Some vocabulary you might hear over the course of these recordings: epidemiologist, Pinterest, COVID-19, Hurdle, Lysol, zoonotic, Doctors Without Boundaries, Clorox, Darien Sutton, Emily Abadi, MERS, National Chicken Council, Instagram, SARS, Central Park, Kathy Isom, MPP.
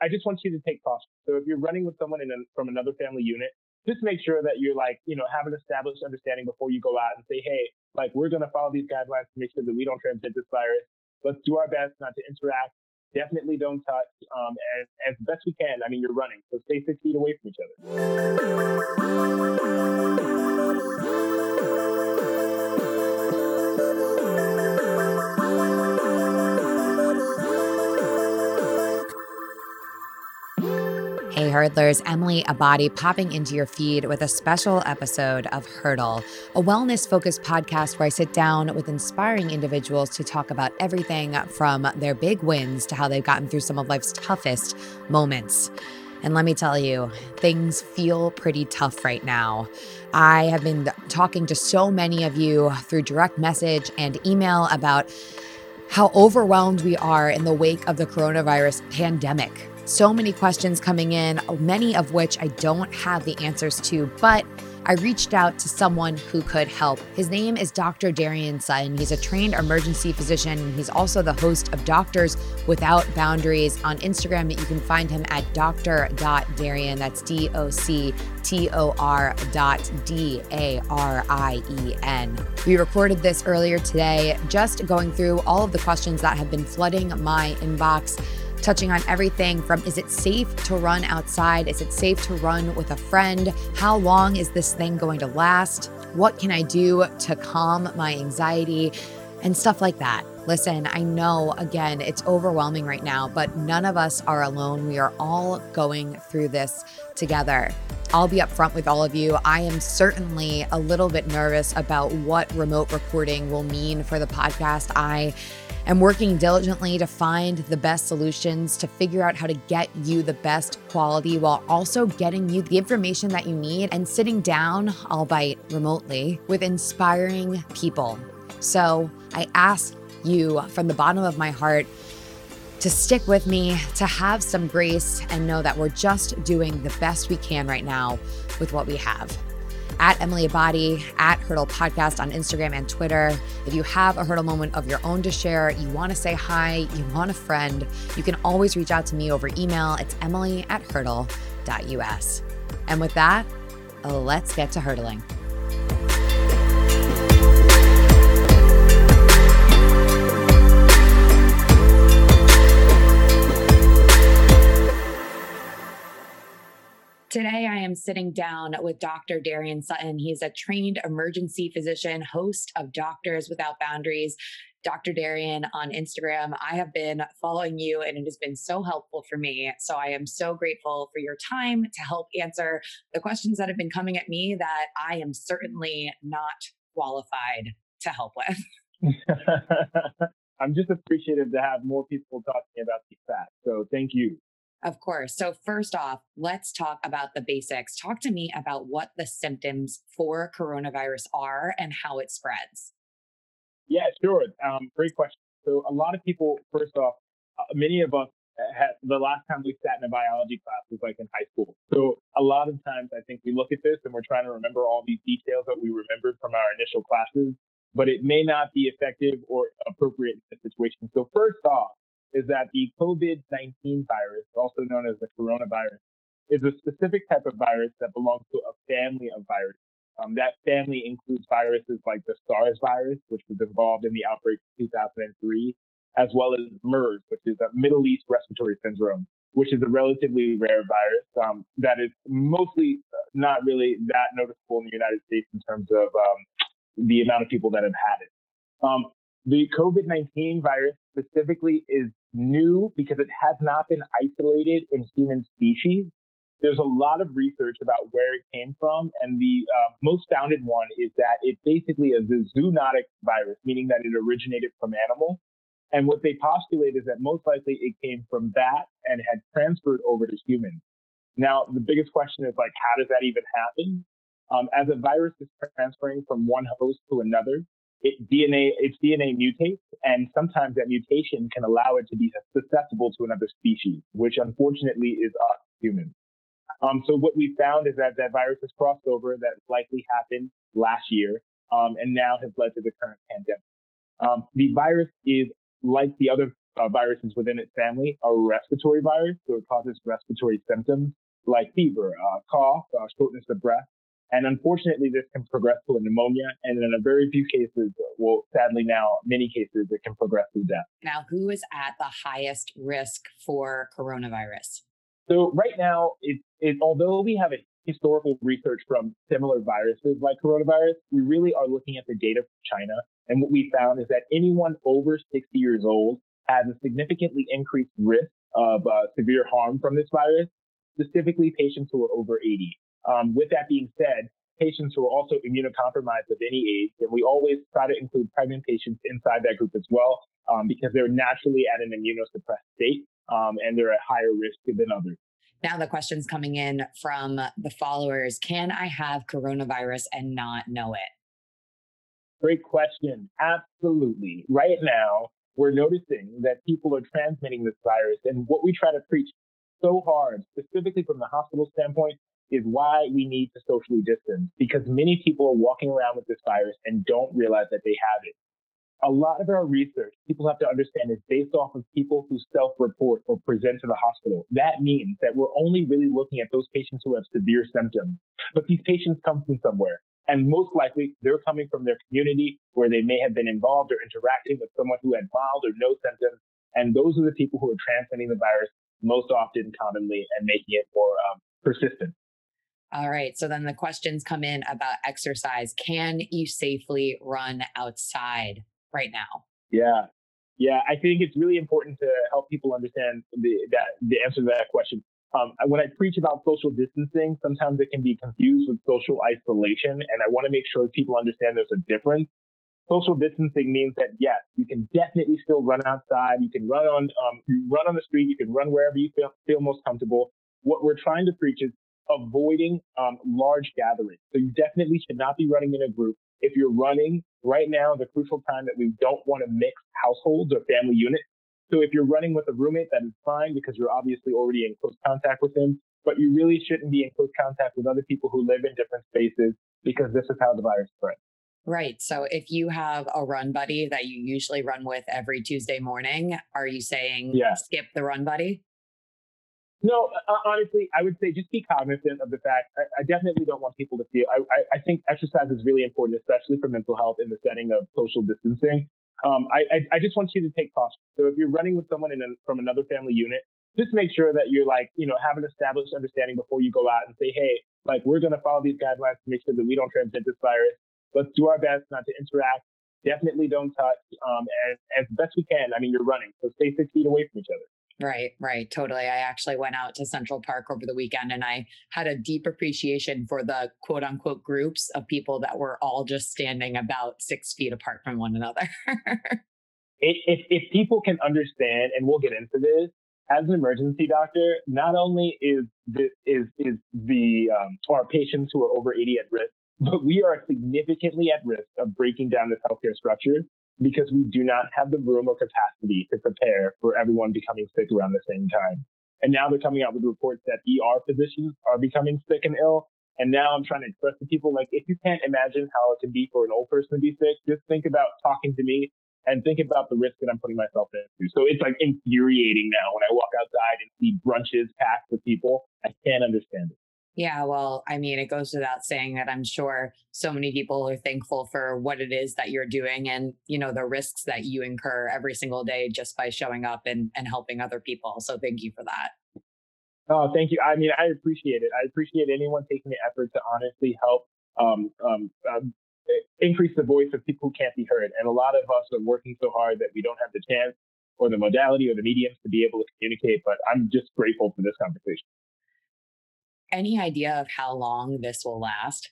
I just want you to take caution. So if you're running with someone from another family unit, just make sure that you're like, you know, have an established understanding before you go out and say, hey, like, we're going to follow these guidelines to make sure that we don't transmit this virus. Let's do our best not to interact. Definitely don't touch as best we can. I mean, you're running, so stay 6 feet away from each other. Hey, Hurdlers, Emily Abadi popping into your feed with a special episode of Hurdle, a wellness-focused podcast where I sit down with inspiring individuals to talk about everything from their big wins to how they've gotten through some of life's toughest moments. And let me tell you, things feel pretty tough right now. I have been talking to so many of you through direct message and email about how overwhelmed we are in the wake of the coronavirus pandemic. So many questions coming in, many of which I don't have the answers to, but I reached out to someone who could help. His name is Dr. Darien Sutton. He's a trained emergency physician, and he's also the host of Doctors Without Boundaries on Instagram. You can find him at dr.darien, that's doctor.darien. We recorded this earlier today, just going through all of the questions that have been flooding my inbox, touching on everything from, is it safe to run outside? Is it safe to run with a friend? How long is this thing going to last? What can I do to calm my anxiety? And stuff like that. Listen, I know, again, it's overwhelming right now, but none of us are alone. We are all going through this together. I'll be upfront with all of you. I am certainly a little bit nervous about what remote recording will mean for the podcast. I'm working diligently to find the best solutions to figure out how to get you the best quality while also getting you the information that you need and sitting down, albeit remotely, with inspiring people. So I ask you from the bottom of my heart to stick with me, to have some grace, and know that we're just doing the best we can right now with what we have. At Emily Abadi, at Hurdle Podcast on Instagram and Twitter. If you have a hurdle moment of your own to share, you want to say hi, you want a friend, you can always reach out to me over email. It's emily@hurdle.us. And with that, let's get to hurdling. Today, I am sitting down with Dr. Darien Sutton. He's a trained emergency physician, host of Doctors Without Boundaries. Dr. Darien on Instagram. I have been following you and it has been so helpful for me. So I am so grateful for your time to help answer the questions that have been coming at me that I am certainly not qualified to help with. I'm just appreciative to have more people talking about these facts. So thank you. Of course. So first off, let's talk about the basics. Talk to me about what the symptoms for coronavirus are and how it spreads. Yeah, sure. Great question. So a lot of people, first off, many of us, the last time we sat in a biology class was like in high school. So a lot of times I think we look at this and we're trying to remember all these details that we remembered from our initial classes, but it may not be effective or appropriate in the situation. So first off, is that the COVID-19 virus, also known as the coronavirus, is a specific type of virus that belongs to a family of viruses. That family includes viruses like the SARS virus, which was involved in the outbreak in 2003, as well as MERS, which is a Middle East respiratory syndrome, which is a relatively rare virus that is mostly not really that noticeable in the United States in terms of the amount of people that have had it. The COVID-19 virus specifically is new because it has not been isolated in human species. There's a lot of research about where it came from, and the most founded one is that it basically is a zoonotic virus, meaning that it originated from animals. And what they postulate is that most likely it came from that and had transferred over to humans. Now, the biggest question is, like, how does that even happen? As a virus is transferring from one host to another, its DNA mutates, and sometimes that mutation can allow it to be susceptible to another species, which unfortunately is us humans. So what we found is that that virus has crossed over. That likely happened last year, and now has led to the current pandemic. The virus is like the other viruses within its family, a respiratory virus, so it causes respiratory symptoms like fever, cough, shortness of breath. And unfortunately, this can progress to a pneumonia. And in a very few cases, well, sadly now, many cases, it can progress to death. Now, who is at the highest risk for coronavirus? So right now, although we have a historical research from similar viruses like coronavirus, we really are looking at the data from China. And what we found is that anyone over 60 years old has a significantly increased risk of severe harm from this virus, specifically patients who are over 80. With that being said, patients who are also immunocompromised of any age, and we always try to include pregnant patients inside that group as well, because they're naturally at an immunosuppressed state, and they're at higher risk than others. Now the question's coming in from the followers. Can I have coronavirus and not know it? Great question. Absolutely. Right now, we're noticing that people are transmitting this virus, and what we try to preach so hard, specifically from the hospital standpoint, is why we need to socially distance, because many people are walking around with this virus and don't realize that they have it. A lot of our research, people have to understand, is based off of people who self-report or present to the hospital. That means that we're only really looking at those patients who have severe symptoms. But these patients come from somewhere, and most likely they're coming from their community where they may have been involved or interacting with someone who had mild or no symptoms. And those are the people who are transmitting the virus most often, commonly, and making it more persistent. All right. So then the questions come in about exercise. Can you safely run outside right now? Yeah. I think it's really important to help people understand the answer to that question. When I preach about social distancing, sometimes it can be confused with social isolation. And I want to make sure people understand there's a difference. Social distancing means that, yes, you can definitely still run outside. You can run on the street. You can run wherever you feel most comfortable. What we're trying to preach is avoiding large gatherings. So you definitely should not be running in a group. If you're running right now, the crucial time that we don't want to mix households or family units. So if you're running with a roommate, that is fine because you're obviously already in close contact with them, but you really shouldn't be in close contact with other people who live in different spaces because this is how the virus spreads. Right. So if you have a run buddy that you usually run with every Tuesday morning, are you saying skip the run buddy? No, honestly, I would say just be cognizant of the fact. I definitely don't want people to feel. I think exercise is really important, especially for mental health in the setting of social distancing. I just want you to take caution. So if you're running with someone from another family unit, just make sure that you're have an established understanding before you go out and say, hey, we're going to follow these guidelines to make sure that we don't transmit this virus. Let's do our best not to interact. Definitely don't touch. As best we can. I mean, you're running, so stay 6 feet away from each other. Right. Totally. I actually went out to Central Park over the weekend and I had a deep appreciation for the quote unquote groups of people that were all just standing about 6 feet apart from one another. If people can understand, and we'll get into this, as an emergency doctor, not only is our patients who are over 80 at risk, but we are significantly at risk of breaking down this healthcare structure, because we do not have the room or capacity to prepare for everyone becoming sick around the same time. And now they're coming out with reports that ER physicians are becoming sick and ill. And now I'm trying to express to people, if you can't imagine how it can be for an old person to be sick, just think about talking to me and think about the risk that I'm putting myself into. So it's infuriating now when I walk outside and see brunches packed with people. I can't understand it. Yeah, well, I mean, it goes without saying that I'm sure so many people are thankful for what it is that you're doing and, the risks that you incur every single day just by showing up and helping other people. So thank you for that. Oh, thank you. I mean, I appreciate it. I appreciate anyone taking the effort to honestly help increase the voice of people who can't be heard. And a lot of us are working so hard that we don't have the chance or the modality or the mediums to be able to communicate. But I'm just grateful for this conversation. Any idea of how long this will last?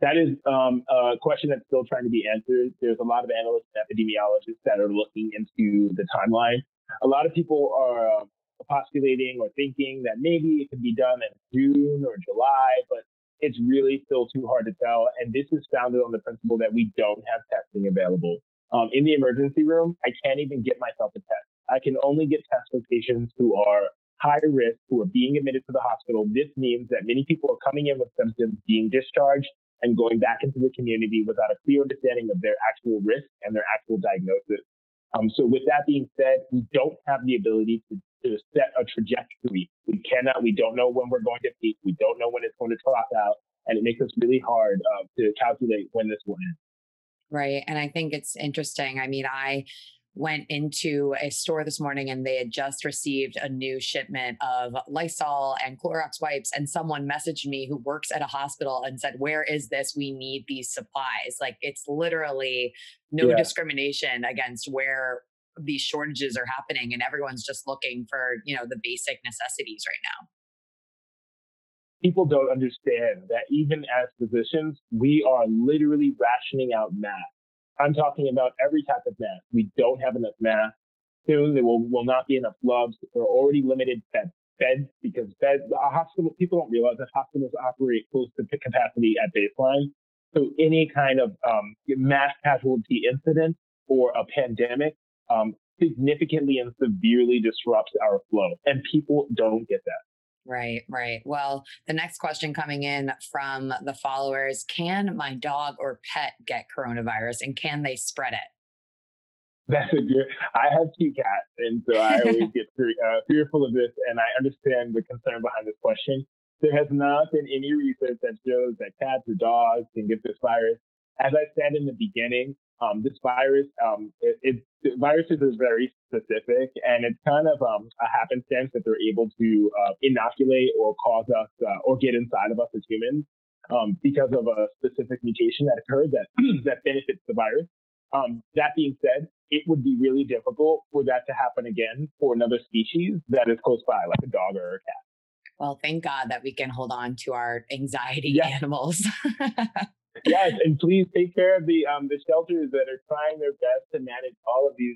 That is a question that's still trying to be answered. There's a lot of analysts and epidemiologists that are looking into the timeline. A lot of people are postulating or thinking that maybe it could be done in June or July, but it's really still too hard to tell. And this is founded on the principle that we don't have testing available. In the emergency room, I can't even get myself a test. I can only get tests for patients who are high risk, who are being admitted to the hospital. This means that many people are coming in with symptoms, being discharged, and going back into the community without a clear understanding of their actual risk and their actual diagnosis. So with that being said, we don't have the ability to set a trajectory. We don't know when we're going to peak. We don't know when it's going to drop out. And it makes us really hard to calculate when this will end. Right. And I think it's interesting. I mean, I went into a store this morning and they had just received a new shipment of Lysol and Clorox wipes. And someone messaged me who works at a hospital and said, "Where is this? We need these supplies." Like, it's literally no discrimination against where these shortages are happening. And everyone's just looking for, you know, the basic necessities right now. People don't understand that even as physicians, we are literally rationing out masks. I'm talking about every type of mask. We don't have enough masks. Soon there will not be enough gloves. We're already limited beds because people don't realize that hospitals operate close to capacity at baseline. So any kind of mass casualty incident or a pandemic significantly and severely disrupts our flow. And people don't get that. Right, right. Well, the next question coming in from the followers: can my dog or pet get coronavirus, and can they spread it? That's a good. I have two cats, and so I always get fearful of this, and I understand the concern behind this question. There has not been any research that shows that cats or dogs can get this virus. As I said in the beginning, this virus, viruses are very specific, and it's kind of a happenstance that they're able to inoculate or cause us or get inside of us as humans because of a specific mutation that occurred that benefits the virus. That being said, it would be really difficult for that to happen again for another species that is close by, like a dog or a cat. Well, thank God that we can hold on to our anxiety animals. Yes, and please take care of the shelters that are trying their best to manage all of these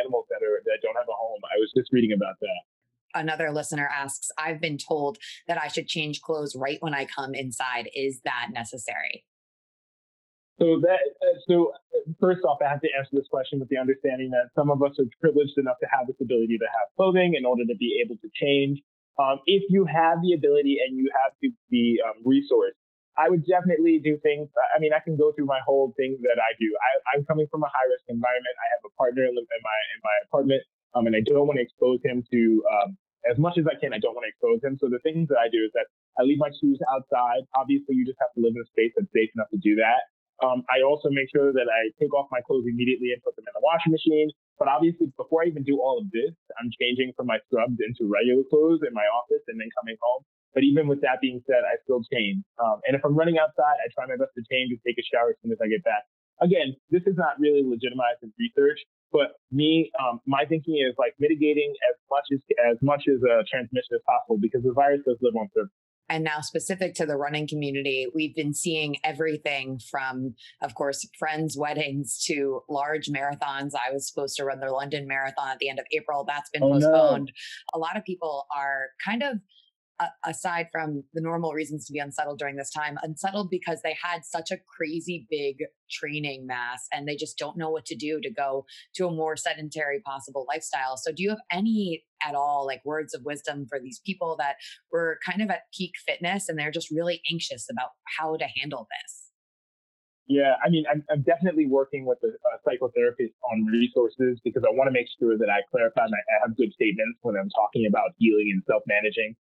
animals that don't have a home. I was just reading about that. Another listener asks, "I've been told that I should change clothes right when I come inside. Is that necessary?" So first off, I have to answer this question with the understanding that some of us are privileged enough to have this ability to have clothing in order to be able to change. If you have the ability and you have the resource, I would definitely do things. I mean, I can go through my whole thing that I do. I'm coming from a high-risk environment. I have a partner in my apartment, and I don't want to expose him to, as much as I can, I don't want to expose him. So the things that I do is that I leave my shoes outside. Obviously, you just have to live in a space that's safe enough to do that. I also make sure that I take off my clothes immediately and put them in the washing machine. But obviously, before I even do all of this, I'm changing from my scrubs into regular clothes in my office and then coming home. But even with that being said, I still change. And if I'm running outside, I try my best to change and take a shower as soon as I get back. Again, this is not really legitimized in research, but my thinking is like mitigating as much as transmission as possible because the virus does live on surface. And now specific to the running community, we've been seeing everything from, of course, friends' weddings to large marathons. I was supposed to run the London Marathon at the end of April. That's been postponed. No. A lot of people are kind of, aside from the normal reasons to be unsettled during this time, unsettled because they had such a crazy big training mass and they just don't know what to do to go to a more sedentary possible lifestyle. So do you have any at all like words of wisdom for these people that were kind of at peak fitness and they're just really anxious about how to handle this? Yeah, I mean, I'm definitely working with a psychotherapist on resources because I want to make sure that I clarify and I have good statements when I'm talking about healing and self-managing.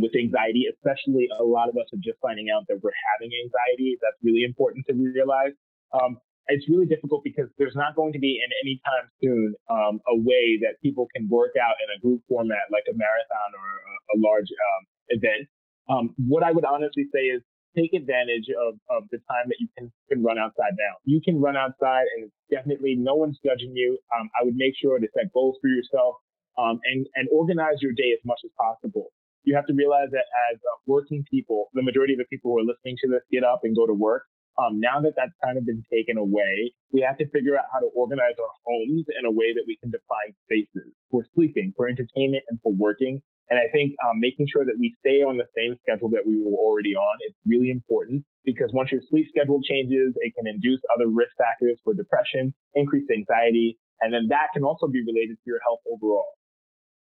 With anxiety, especially a lot of us are just finding out that we're having anxiety. That's really important to realize. It's really difficult because there's not going to be in any time soon a way that people can work out in a group format like a marathon or a large event. What I would honestly say is take advantage of the time that you can run outside now. You can run outside and definitely no one's judging you. I would make sure to set goals for yourself and organize your day as much as possible. You have to realize that as working people, the majority of the people who are listening to this get up and go to work. Now that that's kind of been taken away, we have to figure out how to organize our homes in a way that we can define spaces for sleeping, for entertainment, and for working. And I think making sure that we stay on the same schedule that we were already on is really important because once your sleep schedule changes, it can induce other risk factors for depression, increased anxiety, and then that can also be related to your health overall.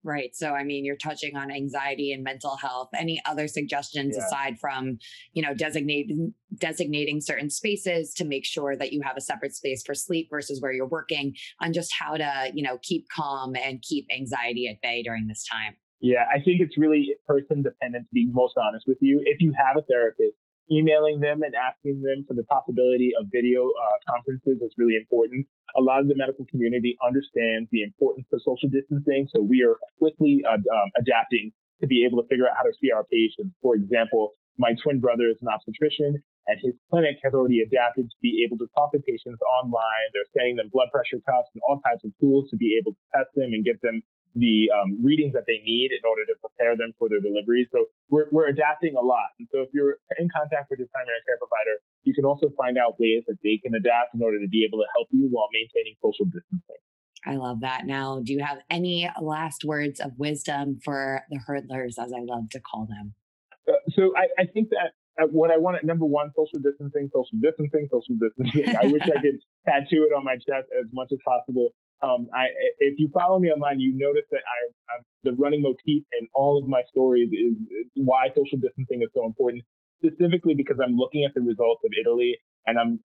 Right. So, I mean, you're touching on anxiety and mental health. Any other suggestions aside from, you know, designating certain spaces to make sure that you have a separate space for sleep versus where you're working, on just how to, you know, keep calm and keep anxiety at bay during this time? Yeah, I think it's really person dependent, to be most honest with you. If you have a therapist, emailing them and asking them for the possibility of video conferences is really important. A lot of the medical community understands the importance of social distancing, so we are quickly adapting to be able to figure out how to see our patients. For example, my twin brother is an obstetrician, and his clinic has already adapted to be able to talk to patients online. They're sending them blood pressure cuffs and all types of tools to be able to test them and get them the readings that they need in order to prepare them for their deliveries. So we're adapting a lot. And so if you're in contact with your primary care provider, you can also find out ways that they can adapt in order to be able to help you while maintaining social distancing. I love that. Now, do you have any last words of wisdom for the hurdlers, as I love to call them? So I think that what I want, number one, social distancing. I wish I could tattoo it on my chest as much as possible. If you follow me online, you notice that the running motif in all of my stories is why social distancing is so important, specifically because I'm looking at the results of Italy, and I'm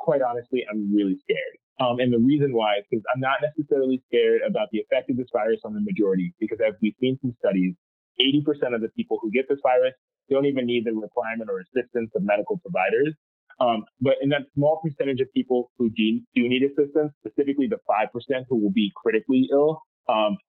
quite honestly, I'm really scared. And the reason why is because I'm not necessarily scared about the effect of this virus on the majority, because as we've seen from studies, 80% of the people who get this virus don't even need the requirement or assistance of medical providers. But in that small percentage of people who do need assistance, specifically the 5% who will be critically ill,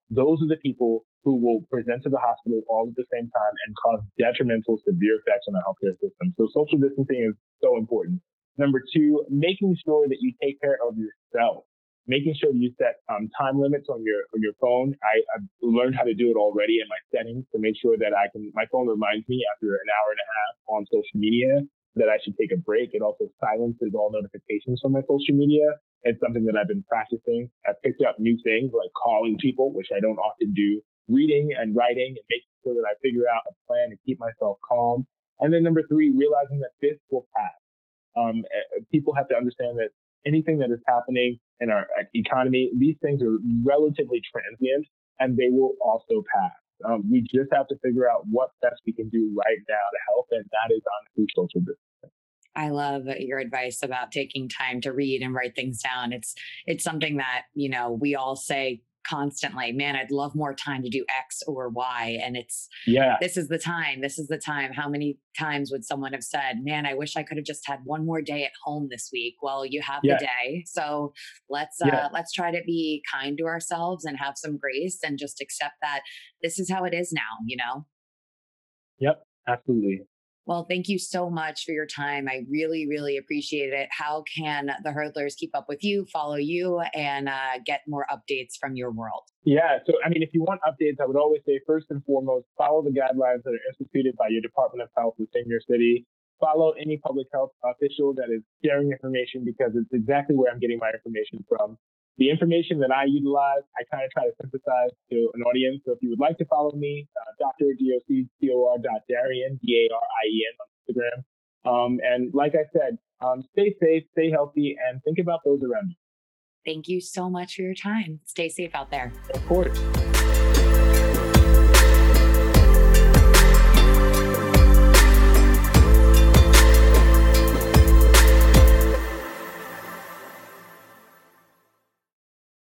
those are the people who will present to the hospital all at the same time and cause detrimental, severe effects on the healthcare system. So social distancing is so important. Number two, making sure that you take care of yourself, making sure you set time limits on your phone. I've learned how to do it already in my settings to make sure that my phone reminds me after an hour and a half on social media that I should take a break. It also silences all notifications from my social media. It's something that I've been practicing. I've picked up new things like calling people, which I don't often do, reading and writing, and making sure that I figure out a plan to keep myself calm. And then number three, realizing that this will pass. People have to understand that anything that is happening in our economy, these things are relatively transient, and they will also pass. We just have to figure out what best we can do right now to help, and that is honestly social distancing. I love your advice about taking time to read and write things down. It's something that, you know, we all say constantly, man, I'd love more time to do X or Y. And it's, this is the time. How many times would someone have said, man, I wish I could have just had one more day at home this week? Well, you have the day. So let's try to be kind to ourselves and have some grace and just accept that this is how it is now, you know? Yep, absolutely. Well, thank you so much for your time. I really, really appreciate it. How can the hurdlers keep up with you, follow you, and get more updates from your world? Yeah. So, I mean, if you want updates, I would always say, first and foremost, follow the guidelines that are instituted by your Department of Health within your city. Follow any public health official that is sharing information, because it's exactly where I'm getting my information from. The information that I utilize, I kind of try to synthesize to an audience. So if you would like to follow me, Dr. Darien, D-A-R-I-E-N on Instagram. And like I said, stay safe, stay healthy, and think about those around you. Thank you so much for your time. Stay safe out there. Of course.